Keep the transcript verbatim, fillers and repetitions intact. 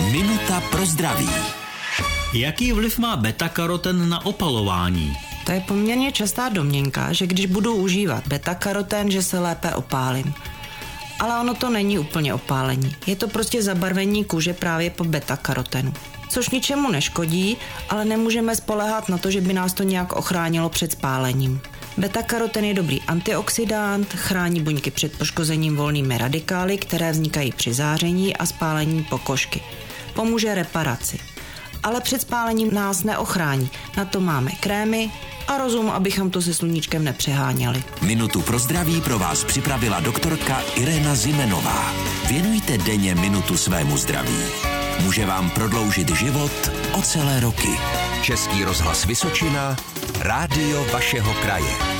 Minuta pro zdraví. Jaký vliv má betakaroten na opalování? To je poměrně častá domněnka, že když budu užívat betakaroten, že se lépe opálím. Ale ono to není úplně opálení. Je to prostě zabarvení kůže právě po betakarotenu. Což ničemu neškodí, ale nemůžeme spoléhat na to, že by nás to nějak ochránilo před spálením. Betakaroten je dobrý antioxidant, chrání buňky před poškozením volnými radikály, které vznikají při záření a spálení pokožky. Pomůže reparaci. Ale před spálením nás neochrání. Na to máme krémy a rozum, abychom to se sluníčkem nepřeháněli. Minutu pro zdraví pro vás připravila doktorka Irena Zimenová. Věnujte denně minutu svému zdraví. Může vám prodloužit život o celé roky. Český rozhlas Vysočina, rádio vašeho kraje.